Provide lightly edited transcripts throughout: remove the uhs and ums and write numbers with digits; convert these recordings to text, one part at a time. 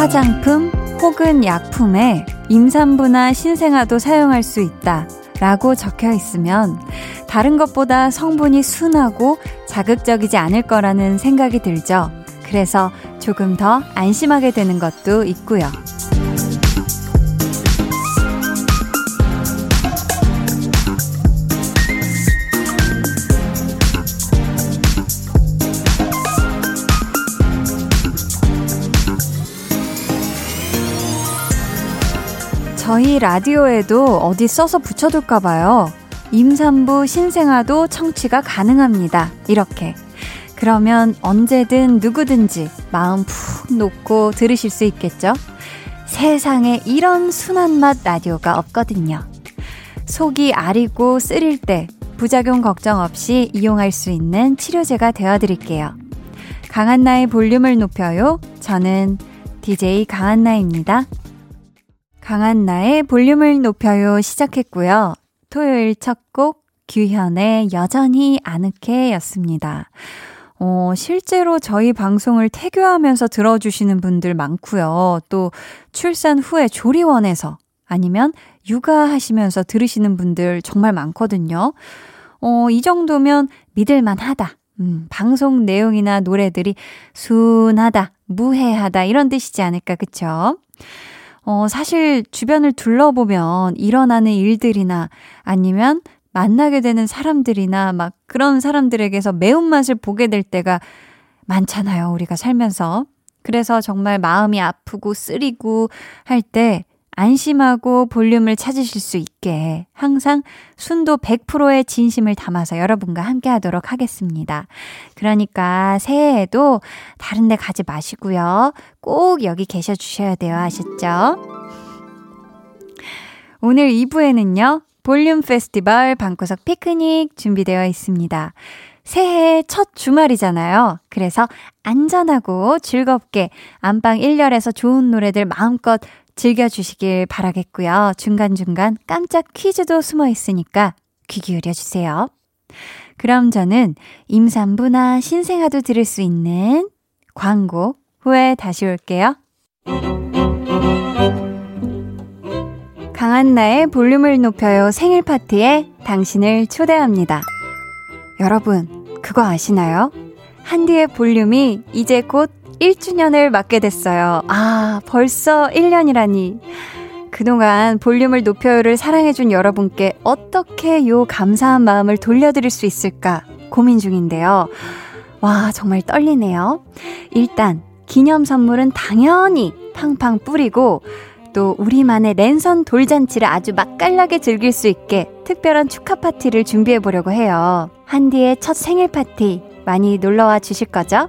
화장품 혹은 약품에 임산부나 신생아도 사용할 수 있다 라고 적혀 있으면 다른 것보다 성분이 순하고 자극적이지 않을 거라는 생각이 들죠. 그래서 조금 더 안심하게 되는 것도 있고요. 저희 라디오에도 어디 써서 붙여둘까 봐요. 임산부, 신생아도 청취가 가능합니다. 이렇게. 그러면 언제든 누구든지 마음 푹 놓고 들으실 수 있겠죠? 세상에 이런 순한 맛 라디오가 없거든요. 속이 아리고 쓰릴 때 부작용 걱정 없이 이용할 수 있는 치료제가 되어드릴게요. 강한나의 볼륨을 높여요. 저는 DJ 강한나입니다. 강한나의 볼륨을 높여요 시작했고요. 토요일 첫 곡 규현의 여전히 아늑해 였습니다. 실제로 저희 방송을 태교하면서 들어주시는 분들 많고요. 또 출산 후에 조리원에서 아니면 육아하시면서 들으시는 분들 정말 많거든요. 이 정도면 믿을만하다. 방송 내용이나 노래들이 순하다, 무해하다 이런 뜻이지 않을까, 그쵸? 사실 주변을 둘러보면 일어나는 일들이나 아니면 만나게 되는 사람들이나 막 그런 사람들에게서 매운맛을 보게 될 때가 많잖아요. 우리가 살면서. 그래서 정말 마음이 아프고 쓰리고 할 때 안심하고 볼륨을 찾으실 수 있게 항상 순도 100%의 진심을 담아서 여러분과 함께하도록 하겠습니다. 그러니까 새해에도 다른 데 가지 마시고요. 꼭 여기 계셔 주셔야 돼요. 아셨죠? 오늘 2부에는요. 볼륨 페스티벌 방구석 피크닉 준비되어 있습니다. 새해 첫 주말이잖아요. 그래서 안전하고 즐겁게 안방 1열에서 좋은 노래들 마음껏 즐겨주시길 바라겠고요. 중간중간 깜짝 퀴즈도 숨어 있으니까 귀 기울여주세요. 그럼 저는 임산부나 신생아도 들을 수 있는 광고 후에 다시 올게요. 강한나의 볼륨을 높여요 생일 파티에 당신을 초대합니다. 여러분, 그거 아시나요? 한디의 볼륨이 이제 곧 1주년을 맞게 됐어요. 아, 벌써 1년이라니. 그동안 볼륨을 높여요를 사랑해준 여러분께 어떻게 요 감사한 마음을 돌려드릴 수 있을까 고민 중인데요. 와, 정말 떨리네요. 일단 기념 선물은 당연히 팡팡 뿌리고 또 우리만의 랜선 돌잔치를 아주 맛깔나게 즐길 수 있게 특별한 축하 파티를 준비해보려고 해요. 한디의 첫 생일 파티 많이 놀러와 주실 거죠?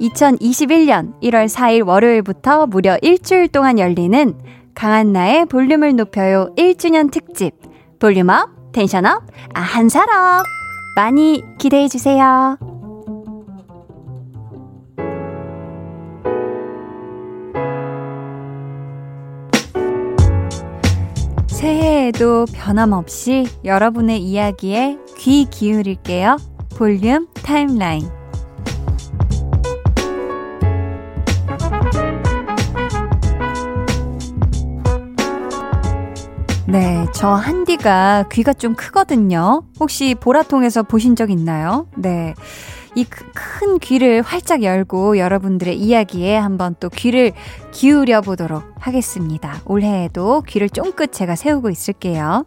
2021년 1월 4일 월요일부터 무려 일주일 동안 열리는 강한나의 볼륨을 높여요 1주년 특집 볼륨업, 텐션업, 한 사람 많이 기대해주세요. 새해에도 변함없이 여러분의 이야기에 귀 기울일게요. 볼륨 타임라인. 네, 저 한디가 귀가 좀 크거든요. 혹시 보라통에서 보신 적 있나요? 네, 이 큰 귀를 활짝 열고 여러분들의 이야기에 한번 또 귀를 기울여 보도록 하겠습니다. 올해에도 귀를 쫑긋 제가 세우고 있을게요.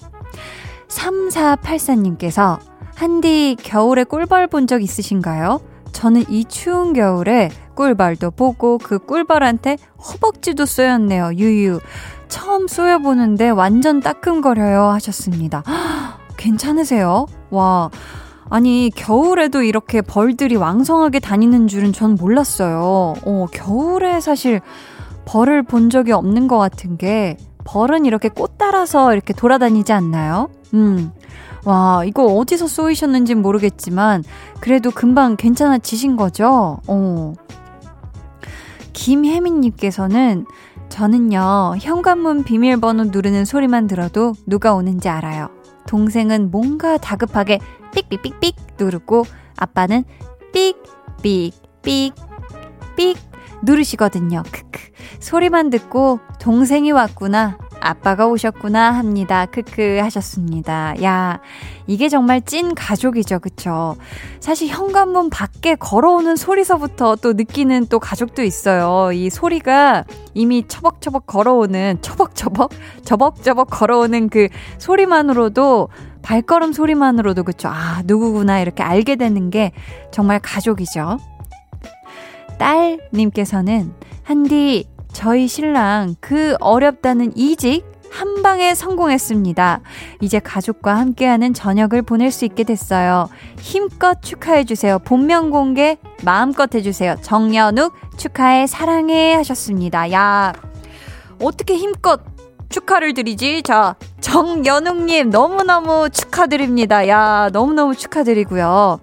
3484님께서 한디 겨울에 꿀벌 본 적 있으신가요? 저는 이 추운 겨울에 꿀벌도 보고 그 꿀벌한테 허벅지도 쏘였네요. 유유. 처음 쏘여보는데 완전 따끔거려요 하셨습니다. 헉, 괜찮으세요? 와, 아니 겨울에도 이렇게 벌들이 왕성하게 다니는 줄은 전 몰랐어요. 겨울에 사실 벌을 본 적이 없는 것 같은 게 벌은 이렇게 꽃 따라서 이렇게 돌아다니지 않나요? 와, 이거 어디서 쏘이셨는지 모르겠지만 그래도 금방 괜찮아지신 거죠? 김혜민님께서는 저는요, 현관문 비밀번호 누르는 소리만 들어도 누가 오는지 알아요. 동생은 뭔가 다급하게 삑삑삑삑 누르고 아빠는 삑삑삑삑 누르시거든요. 소리만 듣고 동생이 왔구나, 아빠가 오셨구나 합니다. 크크 하셨습니다. 야, 이게 정말 찐 가족이죠. 그쵸? 사실 현관문 밖에 걸어오는 소리서부터 또 느끼는 또 가족도 있어요. 이 소리가 이미 처벅처벅 걸어오는, 저벅저벅 걸어오는 그 소리만으로도, 발걸음 소리만으로도, 그쵸? 아, 누구구나 이렇게 알게 되는 게 정말 가족이죠. 딸님께서는, 한디, 저희 신랑 그 어렵다는 이직 한 방에 성공했습니다. 이제 가족과 함께하는 저녁을 보낼 수 있게 됐어요. 힘껏 축하해주세요. 본명 공개 마음껏 해주세요. 정연욱 축하해 사랑해 하셨습니다. 야, 어떻게 힘껏 축하를 드리지? 자, 정연욱님 너무너무 축하드립니다. 야, 너무너무 축하드리고요.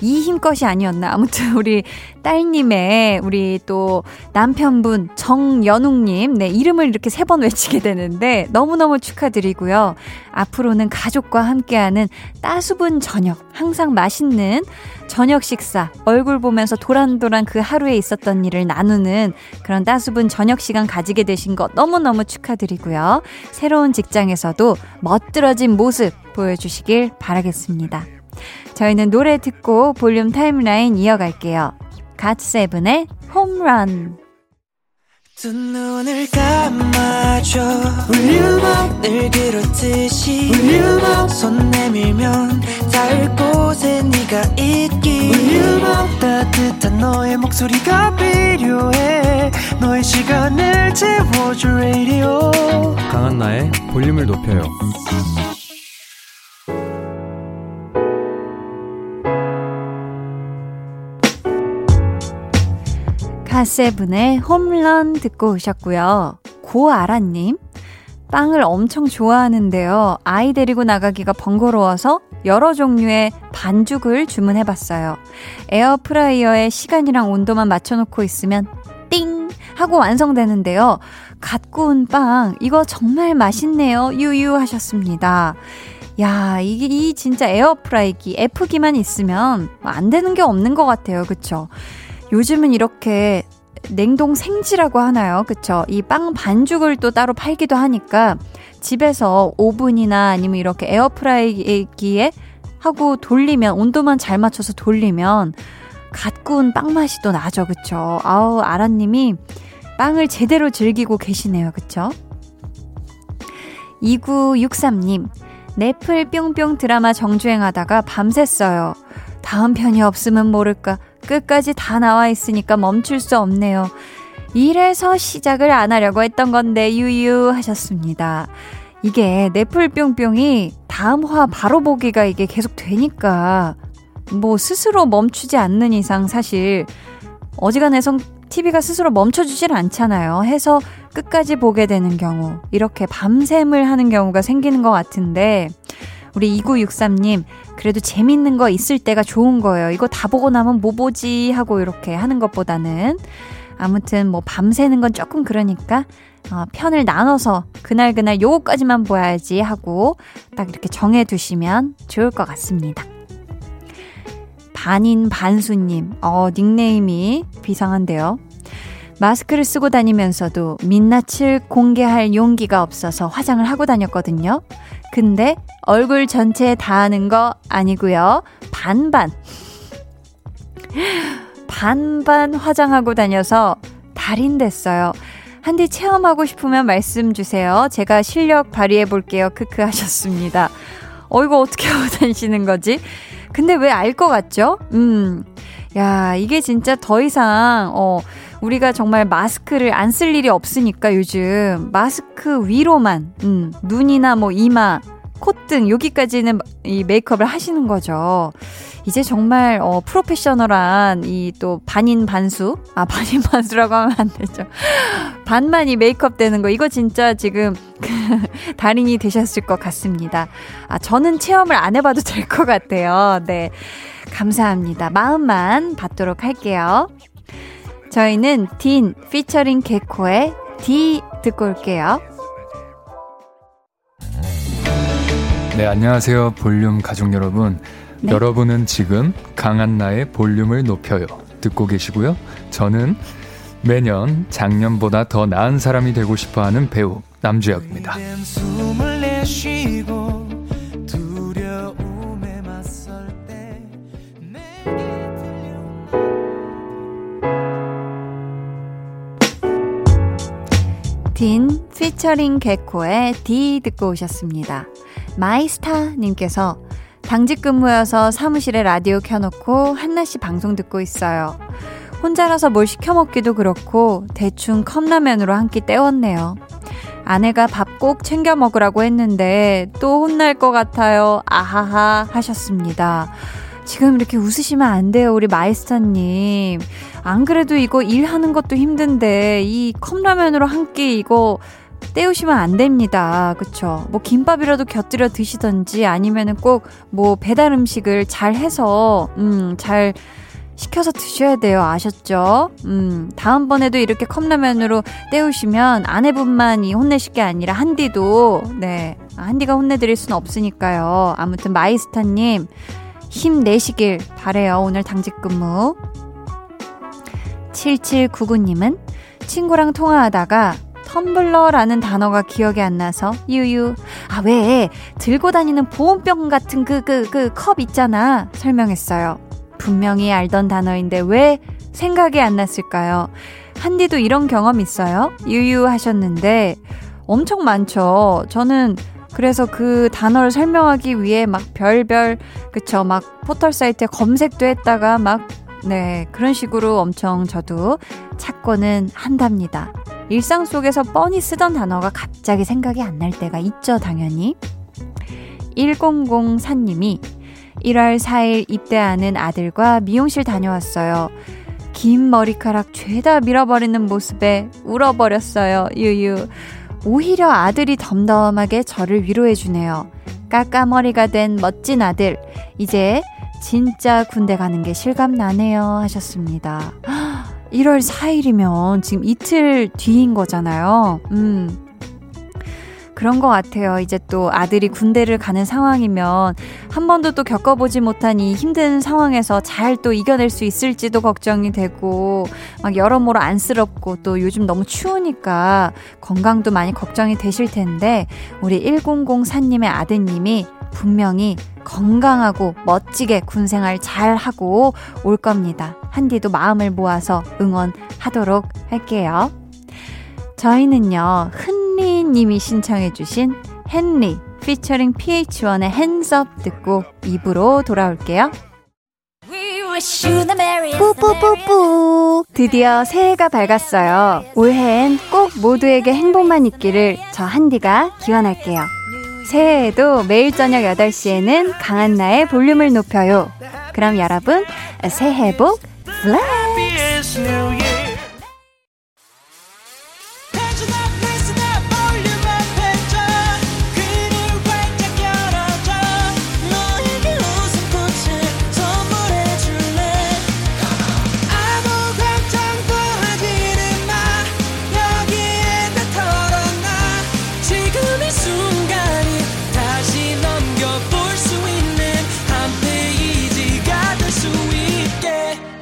이 힘껏이 아니었나. 아무튼 우리 딸님의 우리 또 남편분 정연욱님, 네, 이름을 이렇게 세 번 외치게 되는데 너무너무 축하드리고요. 앞으로는 가족과 함께하는 따수분 저녁, 항상 맛있는 저녁 식사, 얼굴 보면서 도란도란 그 하루에 있었던 일을 나누는 그런 따수분 저녁 시간 가지게 되신 거 너무너무 축하드리고요. 새로운 직장에서도 멋들어진 모습 보여주시길 바라겠습니다. 저희는 노래 듣고 볼륨 타임라인 이어갈게요. 갓세븐의 홈런. 두 눈을 감아줘 볼륨업, 늘 그렇듯이 볼륨업, 손 내밀면 닿을 곳에 네가 있기 볼륨업, 따뜻한 너의 목소리가 필요해. 너의 시간을 채워줄 라디오 강한나의 볼륨을 높여요. 갓세븐의 홈런 듣고 오셨고요. 고아라님, 빵을 엄청 좋아하는데요. 아이 데리고 나가기가 번거로워서 여러 종류의 반죽을 주문해봤어요. 에어프라이어에 시간이랑 온도만 맞춰놓고 있으면 띵 하고 완성되는데요. 갓 구운 빵, 이거 정말 맛있네요. 유유 하셨습니다. 야, 이 진짜 에어프라이기, F기만 있으면 안 되는 게 없는 것 같아요. 그쵸? 요즘은 이렇게 냉동 생지라고 하나요? 그쵸? 이 빵 반죽을 또 따로 팔기도 하니까 집에서 오븐이나 아니면 이렇게 에어프라이기에 하고 돌리면, 온도만 잘 맞춰서 돌리면 갓 구운 빵 맛이 또 나죠. 그쵸? 아우, 아라님이 빵을 제대로 즐기고 계시네요. 그쵸? 2963님, 넷플 뿅뿅 드라마 정주행하다가 밤샜어요. 다음 편이 없으면 모를까 끝까지 다 나와 있으니까 멈출 수 없네요. 이래서 시작을 안 하려고 했던 건데 유유 하셨습니다. 이게 넷플 뿅뿅이 다음 화 바로 보기가 이게 계속 되니까 뭐 스스로 멈추지 않는 이상 사실 어지간해선 TV가 스스로 멈춰주질 않잖아요. 해서 끝까지 보게 되는 경우, 이렇게 밤샘을 하는 경우가 생기는 것 같은데, 우리 2963님, 그래도 재밌는 거 있을 때가 좋은 거예요. 이거 다 보고 나면 뭐 보지 하고 이렇게 하는 것보다는. 아무튼 뭐 밤새는 건 조금 그러니까 편을 나눠서 그날그날 요거까지만 봐야지 하고 딱 이렇게 정해두시면 좋을 것 같습니다. 반인반수님, 닉네임이 비상한데요. 마스크를 쓰고 다니면서도 민낯을 공개할 용기가 없어서 화장을 하고 다녔거든요. 근데 얼굴 전체에 다 하는 거 아니고요. 반반 화장하고 다녀서 달인 됐어요. 한디 체험하고 싶으면 말씀 주세요. 제가 실력 발휘해 볼게요. 크크 하셨습니다. 이거 어떻게 하고 다니시는 거지? 근데 왜 알 것 같죠? 야, 이게 진짜 더 이상 우리가 정말 마스크를 안 쓸 일이 없으니까 요즘 마스크 위로만 눈이나 뭐 이마, 콧등 여기까지는 이 메이크업을 하시는 거죠. 이제 정말 프로페셔널한 이 또 반인반수, 반인반수라고 하면 안 되죠. 반만이 메이크업 되는 거, 이거 진짜 지금 달인이 되셨을 것 같습니다. 저는 체험을 안 해봐도 될 것 같아요. 네, 감사합니다. 마음만 받도록 할게요. 저희는 딘 피처링 개코의 D 듣고 올게요. 네, 안녕하세요. 볼륨 가족 여러분. 네. 여러분은 지금 강한나의 볼륨을 높여요 듣고 계시고요. 저는 매년 작년보다 더 나은 사람이 되고 싶어하는 배우 남주혁입니다. 딘 피처링 개코의 D 듣고 오셨습니다. 마이스타님께서 당직 근무여서 사무실에 라디오 켜놓고 한나씨 방송 듣고 있어요. 혼자라서 뭘 시켜먹기도 그렇고 대충 컵라면으로 한 끼 때웠네요. 아내가 밥 꼭 챙겨 먹으라고 했는데 또 혼날 것 같아요. 아하하 하셨습니다. 지금 이렇게 웃으시면 안 돼요, 우리 마이스터님. 안 그래도 이거 일하는 것도 힘든데 이 컵라면으로 한 끼 이거 때우시면 안 됩니다. 그쵸? 뭐 김밥이라도 곁들여 드시던지 아니면은 꼭 뭐 배달 음식을 잘 해서 잘 시켜서 드셔야 돼요. 아셨죠? 다음번에도 이렇게 컵라면으로 때우시면 아내분만 이 혼내실 게 아니라 한디도, 네, 한디가 혼내드릴 순 없으니까요. 아무튼 마이스터님 힘내시길 바래요. 오늘 당직 근무. 7799님은 친구랑 통화하다가 텀블러라는 단어가 기억이 안 나서 유유. 아, 왜 들고 다니는 보온병 같은 그 컵 있잖아. 설명했어요. 분명히 알던 단어인데 왜 생각이 안 났을까요? 한디도 이런 경험 있어요? 유유 하셨는데 엄청 많죠. 저는 그래서 그 단어를 설명하기 위해 막 별별, 그쵸, 막 포털 사이트에 검색도 했다가 막, 네, 그런 식으로 엄청 저도 찾고는 한답니다. 일상 속에서 뻔히 쓰던 단어가 갑자기 생각이 안 날 때가 있죠, 당연히. 1004님이 1월 4일 입대하는 아들과 미용실 다녀왔어요. 긴 머리카락 죄다 밀어버리는 모습에 울어버렸어요. 유유. 오히려 아들이 덤덤하게 저를 위로해주네요. 까까머리가 된 멋진 아들. 이제 진짜 군대 가는 게 실감나네요. 하셨습니다. 1월 4일이면 지금 이틀 뒤인 거잖아요. 그런 것 같아요. 이제 또 아들이 군대를 가는 상황이면 한 번도 또 겪어보지 못한 이 힘든 상황에서 잘 또 이겨낼 수 있을지도 걱정이 되고 막 여러모로 안쓰럽고 또 요즘 너무 추우니까 건강도 많이 걱정이 되실 텐데 우리 1004님의 아드님이 분명히 건강하고 멋지게 군생활 잘하고 올 겁니다. 한디도 마음을 모아서 응원하도록 할게요. 저희는요, 흔리님이 신청해주신 헨리 피처링 PH1의 Hands Up 듣고 2부로 돌아올게요. 뿌뿌뿌뿌, 드디어 새해가 밝았어요. 올해엔 꼭 모두에게 행복만 있기를 저 한디가 기원할게요. 새해에도 매일 저녁 8시에는 강한나의 볼륨을 높여요. 그럼 여러분, 새해 복 플렉스!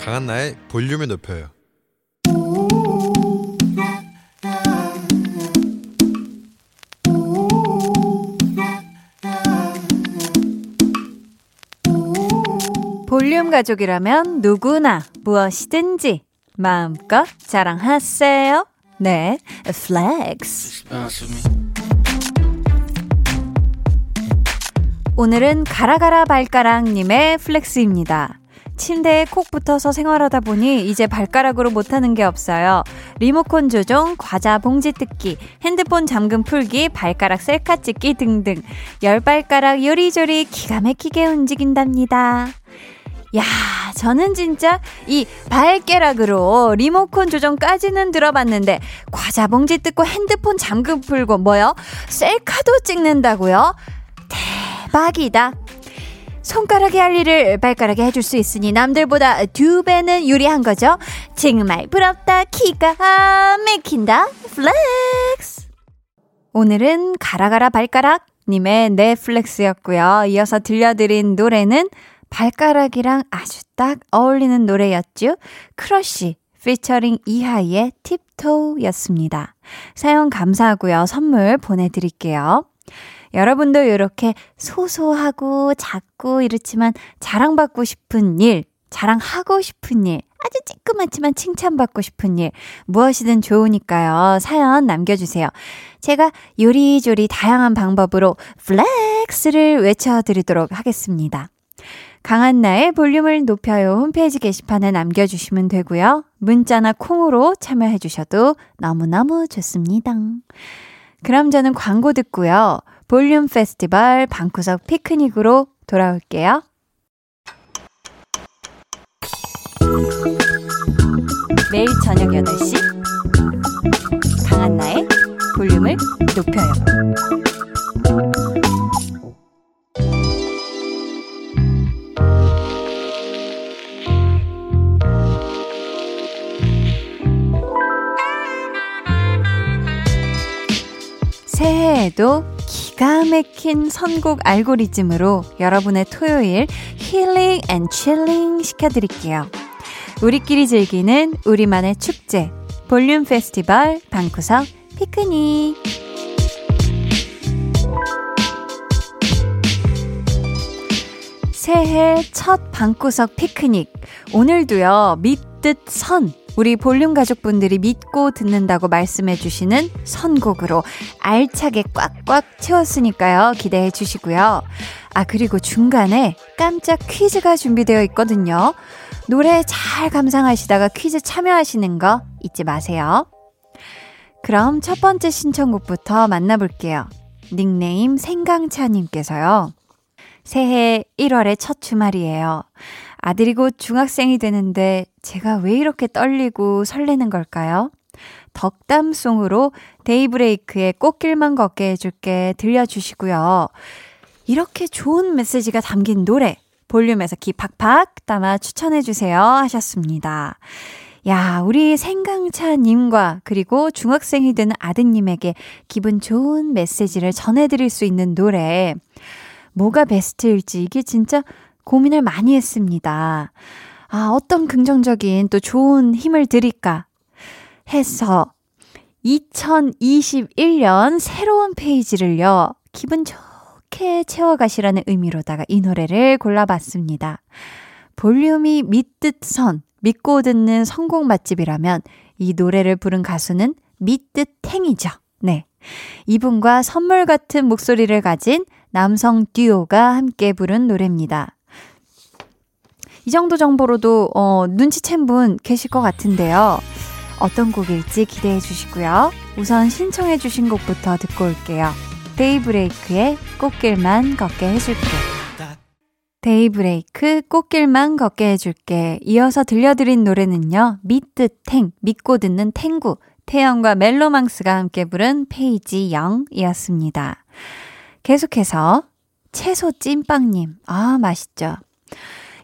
강한나의 볼륨을 높여요. 볼륨 가족이라면 누구나 무엇이든지 마음껏 자랑하세요. 네, 플렉스. 오늘은 가라가라 발가락님의 플렉스입니다. 침대에 콕 붙어서 생활하다 보니 이제 발가락으로 못하는 게 없어요. 리모컨 조종, 과자 봉지 뜯기, 핸드폰 잠금 풀기, 발가락 셀카 찍기 등등 열발가락 요리조리 기가 막히게 움직인답니다. 야, 저는 진짜 이 발가락으로 리모컨 조정까지는 들어봤는데 과자 봉지 뜯고 핸드폰 잠금 풀고 뭐요? 셀카도 찍는다고요? 대박이다. 손가락이 할 일을 발가락이 해줄 수 있으니 남들보다 2배는 유리한 거죠. 정말 부럽다. 기가 막힌다. 플렉스. 오늘은 가라가라 발가락님의 넷플렉스였고요. 이어서 들려드린 노래는 발가락이랑 아주 딱 어울리는 노래였죠. 크러시 피처링 이하이의 팁토우였습니다. 사연 감사하고요. 선물 보내드릴게요. 여러분도 이렇게 소소하고 작고 이렇지만 자랑받고 싶은 일, 자랑하고 싶은 일, 아주 찌끄맣지만 칭찬받고 싶은 일 무엇이든 좋으니까요. 사연 남겨주세요. 제가 요리조리 다양한 방법으로 플렉스를 외쳐드리도록 하겠습니다. 강한나의 볼륨을 높여요 홈페이지 게시판에 남겨주시면 되고요. 문자나 콩으로 참여해주셔도 너무너무 좋습니다. 그럼 저는 광고 듣고요. 볼륨 페스티벌 방구석 피크닉으로 돌아올게요. 매일 저녁 8시 강한나의 볼륨을 높여요. 새해에도 기가 막힌 선곡 알고리즘으로 여러분의 토요일 힐링 앤 칠링 시켜드릴게요. 우리끼리 즐기는 우리만의 축제 볼륨 페스티벌 방구석 피크닉. 새해 첫 방구석 피크닉 오늘도요 믿듯 선 우리 볼륨 가족분들이 믿고 듣는다고 말씀해주시는 선곡으로 알차게 꽉꽉 채웠으니까요 기대해 주시고요. 아 그리고 중간에 깜짝 퀴즈가 준비되어 있거든요. 노래 잘 감상하시다가 퀴즈 참여하시는 거 잊지 마세요. 그럼 첫 번째 신청곡부터 만나볼게요. 닉네임 생강차님께서요. 새해 1월의 첫 주말이에요. 아들이 곧 중학생이 되는데 제가 왜 이렇게 떨리고 설레는 걸까요? 덕담송으로 데이브레이크의 꽃길만 걷게 해줄게 들려주시고요. 이렇게 좋은 메시지가 담긴 노래 볼륨에서 기 팍팍 담아 추천해주세요 하셨습니다. 야, 우리 생강차님과 그리고 중학생이 되는 아드님에게 기분 좋은 메시지를 전해드릴 수 있는 노래. 뭐가 베스트일지 이게 진짜 고민을 많이 했습니다. 아, 어떤 긍정적인 또 좋은 힘을 드릴까 해서 2021년 새로운 페이지를요. 기분 좋게 채워가시라는 의미로다가 이 노래를 골라봤습니다. 볼륨이 믿듯 선, 믿고 듣는 선곡 맛집이라면 이 노래를 부른 가수는 믿듯 탱이죠. 네, 이분과 선물 같은 목소리를 가진 남성 듀오가 함께 부른 노래입니다. 이 정도 정보로도 눈치챈 분 계실 것 같은데요. 어떤 곡일지 기대해 주시고요. 우선 신청해 주신 곡부터 듣고 올게요. 데이브레이크의 꽃길만 걷게 해줄게. 데이브레이크 꽃길만 걷게 해줄게. 이어서 들려드린 노래는요. 믿듯 탱, 믿고 듣는 탱구, 태연과 멜로망스가 함께 부른 페이지 0이었습니다. 계속해서 채소 찐빵님. 아, 맛있죠.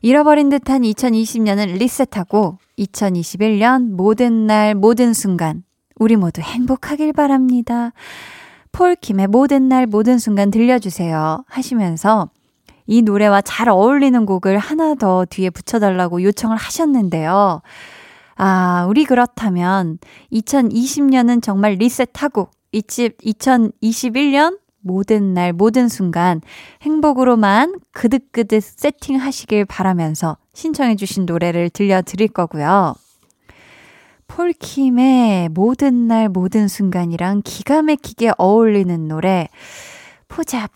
잃어버린 듯한 2020년을 리셋하고 2021년 모든 날 모든 순간 우리 모두 행복하길 바랍니다. 폴킴의 모든 날 모든 순간 들려주세요 하시면서 이 노래와 잘 어울리는 곡을 하나 더 뒤에 붙여달라고 요청을 하셨는데요. 아, 우리 그렇다면 2020년은 정말 리셋하고 2021년 모든 날 모든 순간 행복으로만 그득그득 세팅하시길 바라면서 신청해 주신 노래를 들려드릴 거고요. 폴킴의 모든 날 모든 순간이랑 기가 막히게 어울리는 노래 보자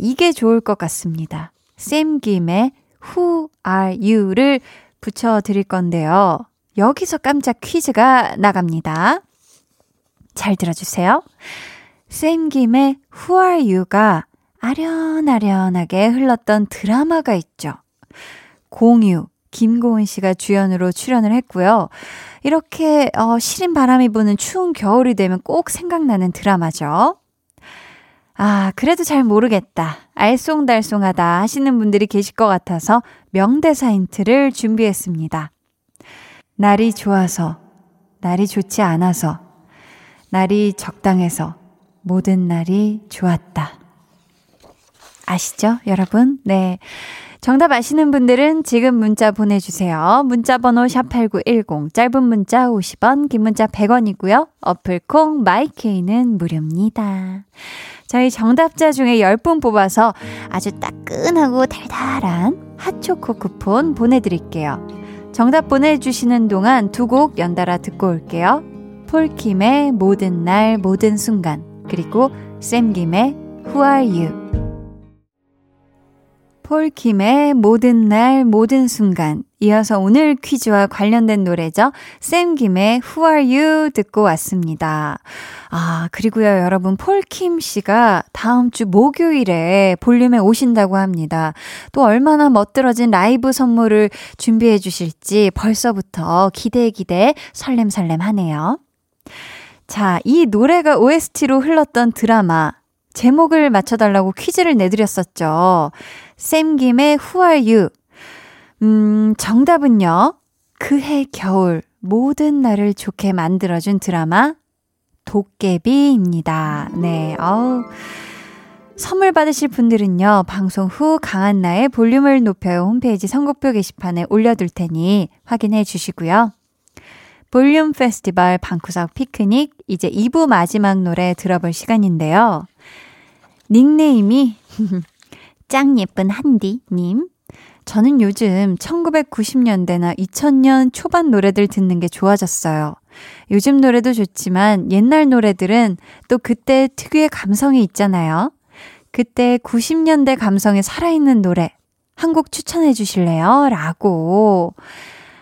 이게 좋을 것 같습니다. 샘김의 Who Are You를 붙여드릴 건데요. 여기서 깜짝 퀴즈가 나갑니다. 잘 들어주세요. 샘김의 Who Are You가 아련아련하게 흘렀던 드라마가 있죠. 공유, 김고은 씨가 주연으로 출연을 했고요. 이렇게 시린 바람이 부는 추운 겨울이 되면 꼭 생각나는 드라마죠. 아, 그래도 잘 모르겠다. 알쏭달쏭하다 하시는 분들이 계실 것 같아서 명대사 힌트를 준비했습니다. 날이 좋아서, 날이 좋지 않아서, 날이 적당해서, 모든 날이 좋았다. 아시죠, 여러분? 네. 정답 아시는 분들은 지금 문자 보내주세요. 문자 번호 샵8910, 짧은 문자 50원, 긴 문자 100원이고요. 어플 콩 마이케이는 무료입니다. 저희 정답자 중에 10분 뽑아서 아주 따끈하고 달달한 핫초코 쿠폰 보내드릴게요. 정답 보내주시는 동안 두 곡 연달아 듣고 올게요. 폴킴의 모든 날 모든 순간, 그리고 샘김의 Who Are You. 폴킴의 모든 날 모든 순간, 이어서 오늘 퀴즈와 관련된 노래죠. 샘김의 Who Are You 듣고 왔습니다. 아, 그리고요 여러분, 폴킴 씨가 다음 주 목요일에 볼륨에 오신다고 합니다. 또 얼마나 멋들어진 라이브 선물을 준비해 주실지 벌써부터 기대 설렘 하네요. 자, 이 노래가 OST로 흘렀던 드라마 제목을 맞춰달라고 퀴즈를 내드렸었죠. 샘김의 Who Are You. 정답은요, 그해 겨울 모든 나를 좋게 만들어준 드라마 도깨비입니다. 네, 선물 받으실 분들은요, 방송 후 강한나의 볼륨을 높여요 홈페이지 선곡표 게시판에 올려둘 테니 확인해 주시고요. 볼륨 페스티벌 방구석 피크닉, 이제 2부 마지막 노래 들어볼 시간인데요. 닉네임이 짱 예쁜 한디님. 저는 요즘 1990년대나 2000년 초반 노래들 듣는 게 좋아졌어요. 요즘 노래도 좋지만 옛날 노래들은 또 그때 특유의 감성이 있잖아요. 그때 90년대 감성에 살아있는 노래 한 곡 추천해 주실래요? 라고.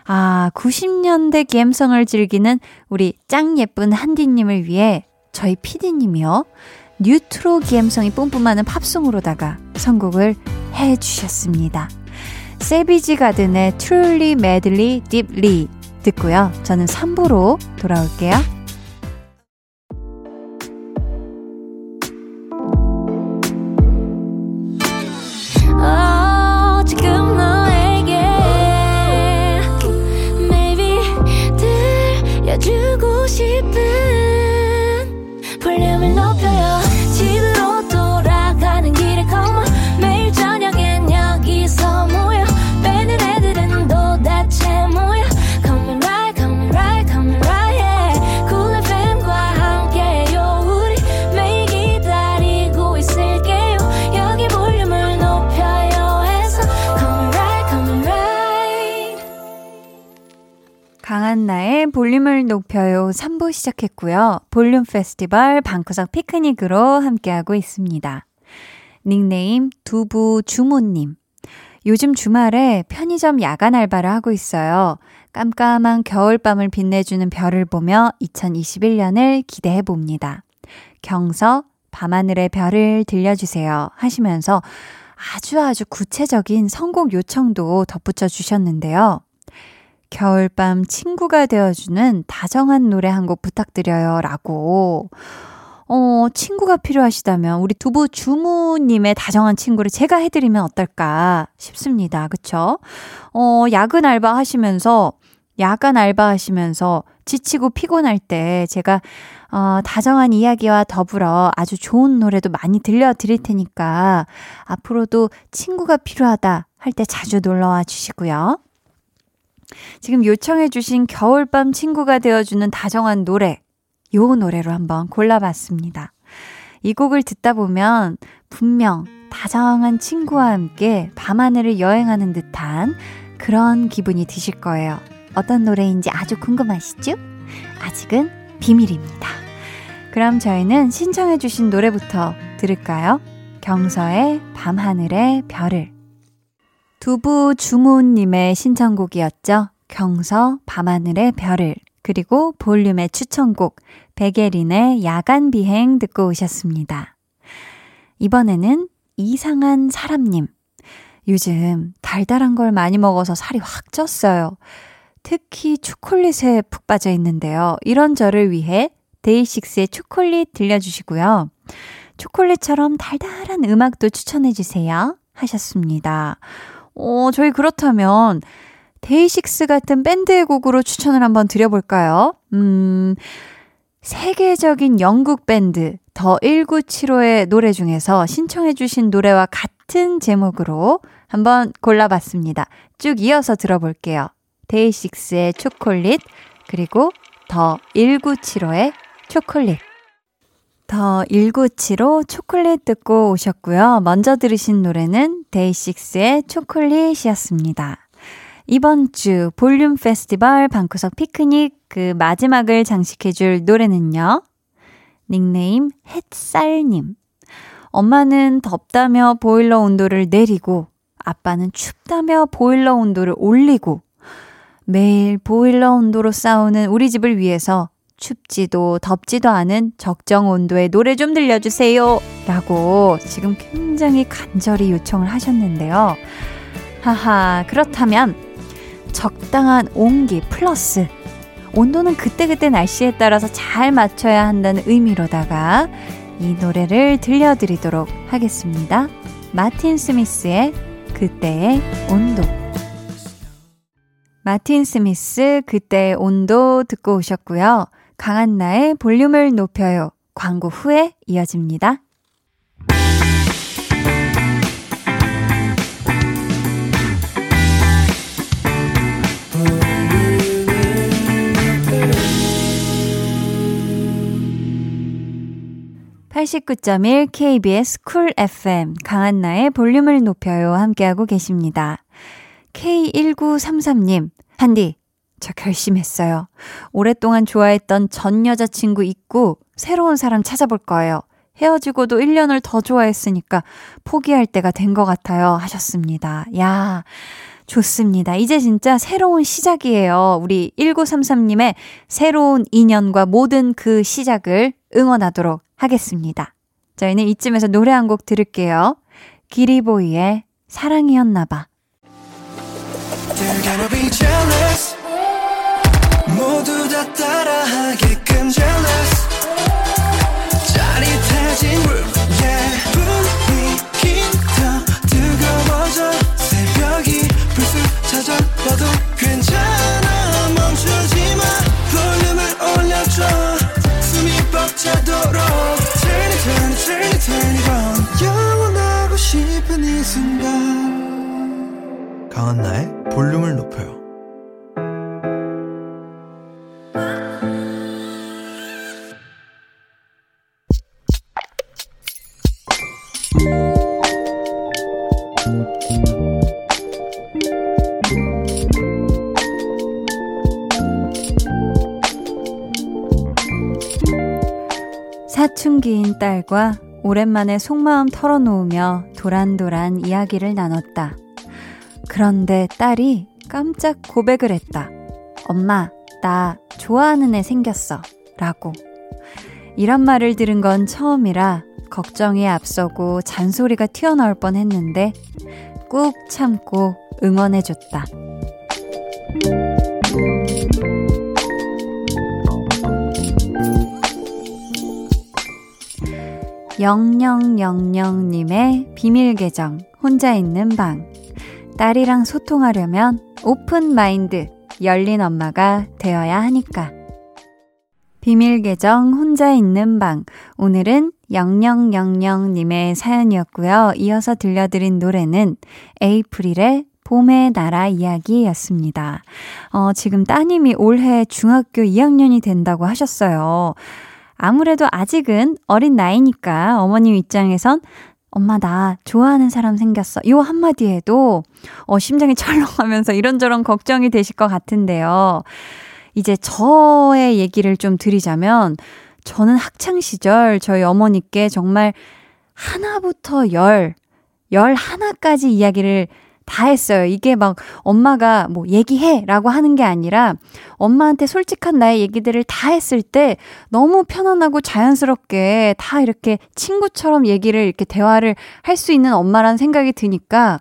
아, 90년대 감성을 즐기는 우리 짱 예쁜 한디님을 위해 저희 PD님이요, 뉴트로 감성이 뿜뿜하는 팝송으로다가 선곡을 해주셨습니다. 세비지 가든의 Truly, Madly, Deeply 듣고요. 저는 3부로 돌아올게요. 강한나의 볼륨을 높여요 3부 시작했고요. 볼륨 페스티벌 방구석 피크닉으로 함께하고 있습니다. 닉네임 두부 주모님. 요즘 주말에 편의점 야간 알바를 하고 있어요. 깜깜한 겨울밤을 빛내주는 별을 보며 2021년을 기대해봅니다. 경서, 밤하늘의 별을 들려주세요 하시면서 아주 구체적인 선곡 요청도 덧붙여 주셨는데요. 겨울밤 친구가 되어주는 다정한 노래 한 곡 부탁드려요 라고. 친구가 필요하시다면 우리 두부 주모님의 다정한 친구를 제가 해드리면 어떨까 싶습니다. 그쵸? 야간 알바 하시면서 지치고 피곤할 때 제가 다정한 이야기와 더불어 아주 좋은 노래도 많이 들려드릴 테니까 앞으로도 친구가 필요하다 할 때 자주 놀러와 주시고요. 지금 요청해주신 겨울밤 친구가 되어주는 다정한 노래, 요 노래로 한번 골라봤습니다. 이 곡을 듣다 보면 분명 다정한 친구와 함께 밤하늘을 여행하는 듯한 그런 기분이 드실 거예요. 어떤 노래인지 아주 궁금하시죠? 아직은 비밀입니다. 그럼 저희는 신청해주신 노래부터 들을까요? 경서의 밤하늘의 별을. 두부 주모님의 신청곡이었죠. 경서, 밤하늘의 별을, 그리고 볼륨의 추천곡 백예린의 야간비행 듣고 오셨습니다. 이번에는 이상한 사람님. 요즘 달달한 걸 많이 먹어서 살이 확 쪘어요. 특히 초콜릿에 푹 빠져 있는데요. 이런 저를 위해 데이식스의 초콜릿 들려주시고요. 초콜릿처럼 달달한 음악도 추천해주세요 하셨습니다. 저희 그렇다면 데이식스 같은 밴드의 곡으로 추천을 한번 드려볼까요? 세계적인 영국 밴드 더 1975의 노래 중에서 신청해주신 노래와 같은 제목으로 한번 골라봤습니다. 쭉 이어서 들어볼게요. 데이식스의 초콜릿, 그리고 더 1975의 초콜릿. 더 1975 초콜릿 듣고 오셨고요. 먼저 들으신 노래는 데이식스의 초콜릿이었습니다. 이번 주 볼륨 페스티벌 방구석 피크닉 그 마지막을 장식해줄 노래는요. 닉네임 햇살님. 엄마는 덥다며 보일러 온도를 내리고 아빠는 춥다며 보일러 온도를 올리고 매일 보일러 온도로 싸우는 우리 집을 위해서 춥지도 덥지도 않은 적정 온도의 노래 좀 들려주세요 라고 지금 굉장히 간절히 요청을 하셨는데요. 하하, 그렇다면 적당한 온기 플러스 온도는 그때그때 날씨에 따라서 잘 맞춰야 한다는 의미로다가 이 노래를 들려드리도록 하겠습니다. 마틴 스미스의 그때의 온도. 마틴 스미스 그때의 온도 듣고 오셨고요. 강한나의 볼륨을 높여요. 광고 후에 이어집니다. (89.1) KBS 쿨 FM 강한나의 볼륨을 높여요 함께하고 계십니다. K1933님, 한디 저 결심했어요. 오랫동안 좋아했던 전 여자친구 잊고 새로운 사람 찾아볼 거예요. 헤어지고도 1년을 더 좋아했으니까 포기할 때가 된 것 같아요 하셨습니다. 야, 좋습니다. 이제 진짜 새로운 시작이에요. 우리 1933님의 새로운 인연과 모든 그 시작을 응원하도록 하겠습니다. 저희는 이쯤에서 노래 한 곡 들을게요. 기리보이의 사랑이었나봐. 모두 다 따라하게끔 jealous 짜릿해진 분위기 더 뜨거워져 새벽이 불쑥 찾아와도 괜찮아 멈추지마 볼륨을 올려줘 숨이 벅차도록 Turn it, turn it, turn it, turn it on 영원하고 싶은 이 순간 강한나의 볼륨을 높여요. 사춘기인 딸과 오랜만에 속마음 털어놓으며 도란도란 이야기를 나눴다. 그런데 딸이 깜짝 고백을 했다. 엄마, 나 좋아하는 애 생겼어 라고. 이런 말을 들은 건 처음이라 걱정에 앞서고 잔소리가 튀어나올 뻔했는데 꾹 참고 응원해줬다. 영영영영님의 비밀계정 혼자 있는 방. 딸이랑 소통하려면 오픈마인드 열린 엄마가 되어야 하니까. 비밀계정 혼자 있는 방, 오늘은 0000님의 사연이었고요. 이어서 들려드린 노래는 에이프릴의 봄의 나라 이야기였습니다. 지금 따님이 올해 중학교 2학년이 된다고 하셨어요. 아무래도 아직은 어린 나이니까 어머님 입장에선 엄마 나 좋아하는 사람 생겼어 요 한마디에도 심장이 철렁하면서 이런저런 걱정이 되실 것 같은데요. 이제 저의 얘기를 좀 드리자면 저는 학창시절 저희 어머니께 정말 하나부터 열 하나까지 이야기를 다 했어요. 이게 막 엄마가 뭐 얘기해 라고 하는 게 아니라 엄마한테 솔직한 나의 얘기들을 다 했을 때 너무 편안하고 자연스럽게 다 이렇게 친구처럼 얘기를 이렇게 대화를 할 수 있는 엄마라는 생각이 드니까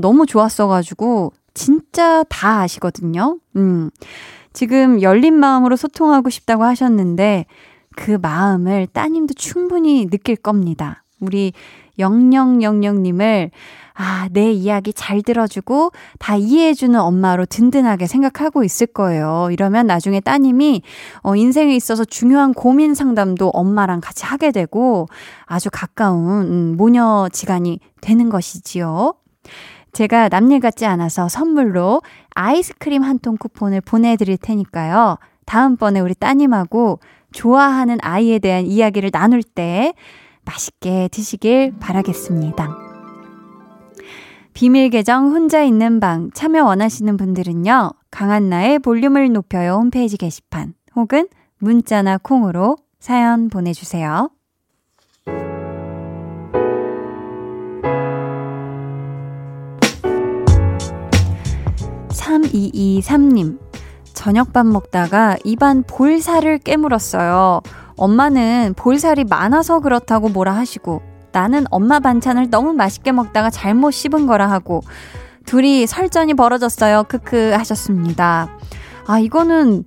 너무 좋았어가지고 진짜 다 아시거든요. 지금 열린 마음으로 소통하고 싶다고 하셨는데 그 마음을 따님도 충분히 느낄 겁니다. 우리 0000님을 내 이야기 잘 들어주고 다 이해해주는 엄마로 든든하게 생각하고 있을 거예요. 이러면 나중에 따님이 인생에 있어서 중요한 고민 상담도 엄마랑 같이 하게 되고 아주 가까운 모녀지간이 되는 것이지요. 제가 남일 같지 않아서 선물로 아이스크림 한 통 쿠폰을 보내드릴 테니까요. 다음번에 우리 따님하고 좋아하는 아이에 대한 이야기를 나눌 때 맛있게 드시길 바라겠습니다. 비밀 계정 혼자 있는 방 참여 원하시는 분들은요. 강한나의 볼륨을 높여요 홈페이지 게시판 혹은 문자나 콩으로 사연 보내주세요. 님 저녁밥 먹다가 입안 볼살을 깨물었어요. 엄마는 볼살이 많아서 그렇다고 뭐라 하시고 나는 엄마 반찬을 너무 맛있게 먹다가 잘못 씹은 거라 하고 둘이 설전이 벌어졌어요. 크크 하셨습니다. 아 이거는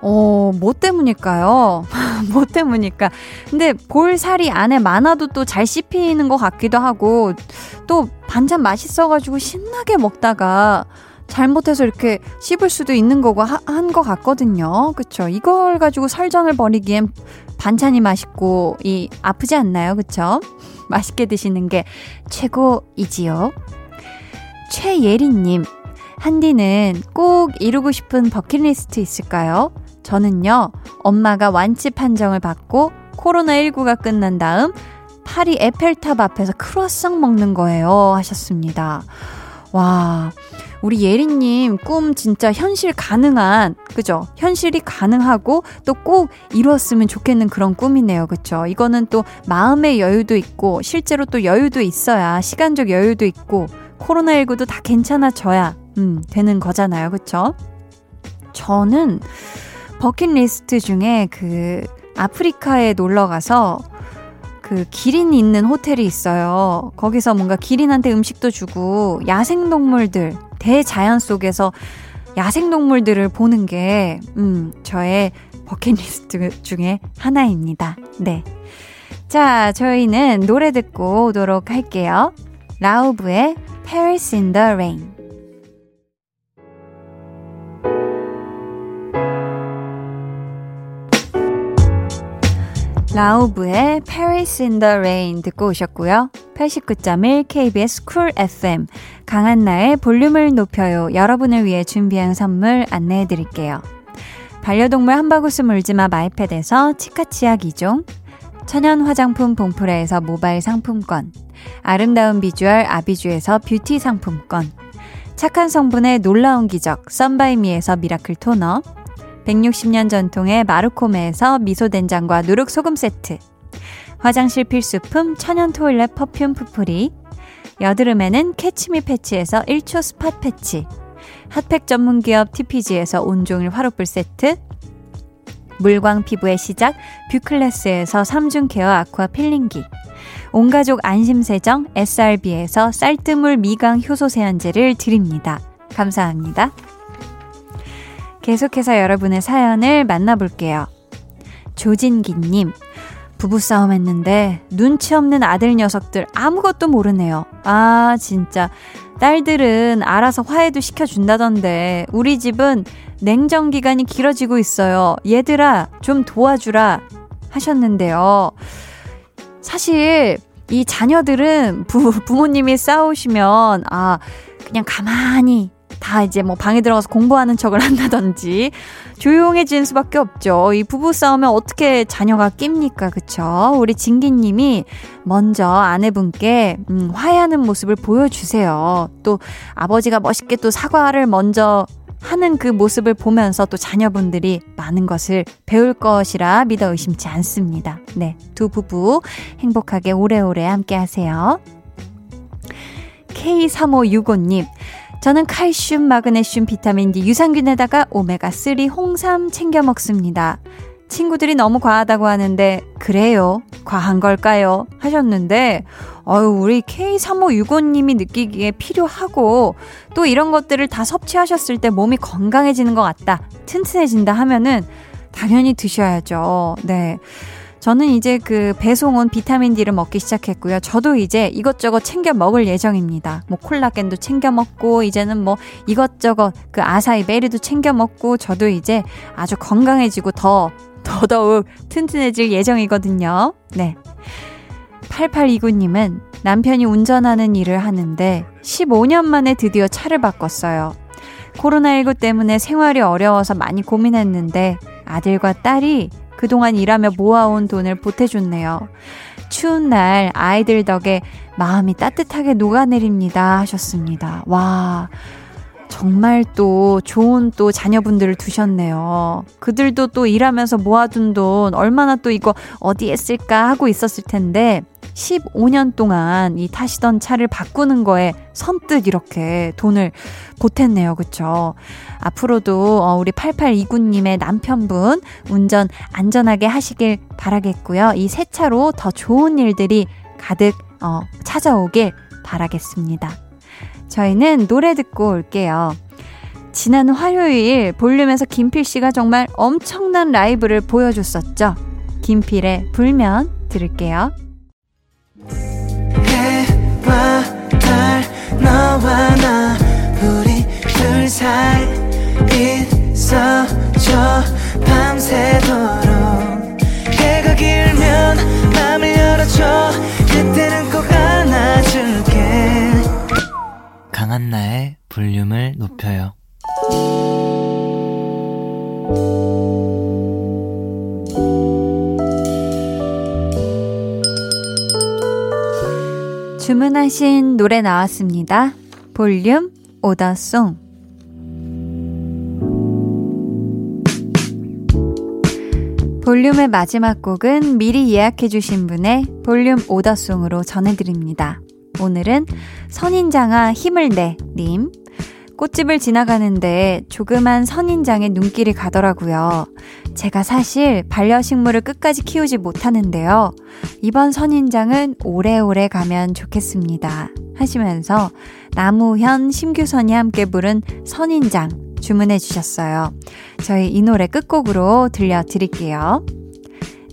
뭐 때문일까요? 뭐 때문일까? 근데 볼살이 안에 많아도 또 잘 씹히는 것 같기도 하고 또 반찬 맛있어가지고 신나게 먹다가 잘못해서 이렇게 씹을 수도 있는 거고 한 것 같거든요. 그쵸? 이걸 가지고 설전을 벌이기엔 반찬이 맛있고 이 아프지 않나요? 그쵸? 맛있게 드시는 게 최고이지요. 최예리님, 한디는 꼭 이루고 싶은 버킷리스트 있을까요? 저는요, 엄마가 완치 판정을 받고 코로나19가 끝난 다음 파리 에펠탑 앞에서 크루아상 먹는 거예요. 하셨습니다. 와... 우리 예린님 꿈 진짜 현실 가능한 그죠? 현실이 가능하고 또 꼭 이루었으면 좋겠는 그런 꿈이네요. 그쵸? 이거는 또 마음의 여유도 있고 실제로 또 여유도 있어야 시간적 여유도 있고 코로나19도 다 괜찮아져야 되는 거잖아요. 그쵸? 저는 버킷리스트 중에 그 아프리카에 놀러가서 그 기린 있는 호텔이 있어요. 거기서 뭔가 기린한테 음식도 주고 야생동물들 대자연 속에서 야생동물들을 보는 게 저의 버킷리스트 중에 하나입니다. 네, 자 저희는 노래 듣고 오도록 할게요. 라우브의 Paris in the Rain. 라우브의 Paris in the Rain 듣고 오셨고요. 89.1 KBS 쿨 FM 강한나의 볼륨을 높여요. 여러분을 위해 준비한 선물 안내해드릴게요. 반려동물 한바구스 물지마 마이패드에서 치카치약 2종, 천연 화장품 봉프레에서 모바일 상품권, 아름다운 비주얼 아비주에서 뷰티 상품권, 착한 성분의 놀라운 기적 썬바이미에서 미라클 토너, 160년 전통의 마루코메에서 미소된장과 누룩소금 세트, 화장실 필수품 천연 토일렛 퍼퓸 푸풀이, 여드름에는 캐치미 패치에서 1초 스팟 패치, 핫팩 전문기업 TPG에서 온종일 화롯불 세트, 물광 피부의 시작 뷰클래스에서 3중 케어 아쿠아 필링기, 온가족 안심세정 SRB에서 쌀뜨물 미강 효소 세안제를 드립니다. 감사합니다. 계속해서 여러분의 사연을 만나볼게요. 조진기님, 부부싸움 했는데 눈치 없는 아들 녀석들 아무것도 모르네요. 아 진짜 딸들은 알아서 화해도 시켜준다던데 우리 집은 냉정기간이 길어지고 있어요. 얘들아 좀 도와주라 하셨는데요. 사실 이 자녀들은 부모님이 싸우시면 그냥 가만히 다 이제 뭐 방에 들어가서 공부하는 척을 한다든지 조용해지는 수밖에 없죠. 이 부부싸움에 어떻게 자녀가 낍니까? 그쵸? 우리 진기님이 먼저 아내분께 화해하는 모습을 보여주세요. 또 아버지가 멋있게 또 사과를 먼저 하는 그 모습을 보면서 또 자녀분들이 많은 것을 배울 것이라 믿어 의심치 않습니다. 네, 두 부부 행복하게 오래오래 함께 하세요. K3565님, 저는 칼슘, 마그네슘, 비타민 D, 유산균에다가 오메가3, 홍삼 챙겨 먹습니다. 친구들이 너무 과하다고 하는데 그래요? 과한 걸까요? 하셨는데 우리 K3565님이 느끼기에 필요하고 또 이런 것들을 다 섭취하셨을 때 몸이 건강해지는 것 같다, 튼튼해진다 하면은 당연히 드셔야죠. 네. 저는 이제 그 배송 온 비타민 D를 먹기 시작했고요. 저도 이제 이것저것 챙겨 먹을 예정입니다. 뭐 콜라겐도 챙겨 먹고 이제는 뭐 이것저것 그 아사히 베리도 챙겨 먹고 저도 이제 아주 건강해지고 더더욱 튼튼해질 예정이거든요. 네. 8829님은 남편이 운전하는 일을 하는데 15년 만에 드디어 차를 바꿨어요. 코로나19 때문에 생활이 어려워서 많이 고민했는데 아들과 딸이 그동안 일하며 모아온 돈을 보태줬네요. 추운 날 아이들 덕에 마음이 따뜻하게 녹아내립니다 하셨습니다. 와, 정말 또 좋은 또 자녀분들을 두셨네요. 그들도 또 일하면서 모아둔 돈 얼마나 또 이거 어디에 쓸까 하고 있었을 텐데 15년 동안 이 타시던 차를 바꾸는 거에 선뜻 이렇게 돈을 보탰네요. 그렇죠? 앞으로도 우리 8829님의 남편분 운전 안전하게 하시길 바라겠고요. 이 새 차로 더 좋은 일들이 가득 찾아오길 바라겠습니다. 저희는 노래 듣고 올게요. 지난 화요일 볼륨에서 김필 씨가 정말 엄청난 라이브를 보여줬었죠. 김필의 불면 들을게요. 해와 달 너와 나 우리 둘 사이 있어줘 밤새도록 해가 길면 맘을 열어줘 그때는 꼭 안아줄게 강한나의 볼륨을 높여요. 주문하신 노래 나왔습니다. 볼륨 오더송. 볼륨의 마지막 곡은 미리 예약해주신 분의 볼륨 오더송으로 전해드립니다. 오늘은 선인장아 힘을 내 님. 꽃집을 지나가는데 조그만 선인장의 눈길이 가더라고요. 제가 사실 반려식물을 끝까지 키우지 못하는데요. 이번 선인장은 오래오래 가면 좋겠습니다 하시면서 남우현, 심규선이 함께 부른 선인장 주문해 주셨어요. 저희 이 노래 끝곡으로 들려드릴게요.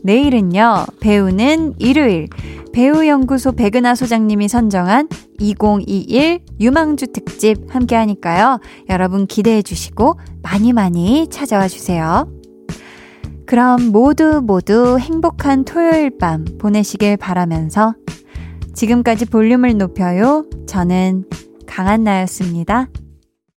내일은요, 배우는 일요일 배우연구소 백은하 소장님이 선정한 2021 유망주 특집 함께하니까요. 여러분 기대해 주시고 많이 많이 찾아와 주세요. 그럼 모두 모두 행복한 토요일 밤 보내시길 바라면서 지금까지 볼륨을 높여요. 저는 강한나였습니다.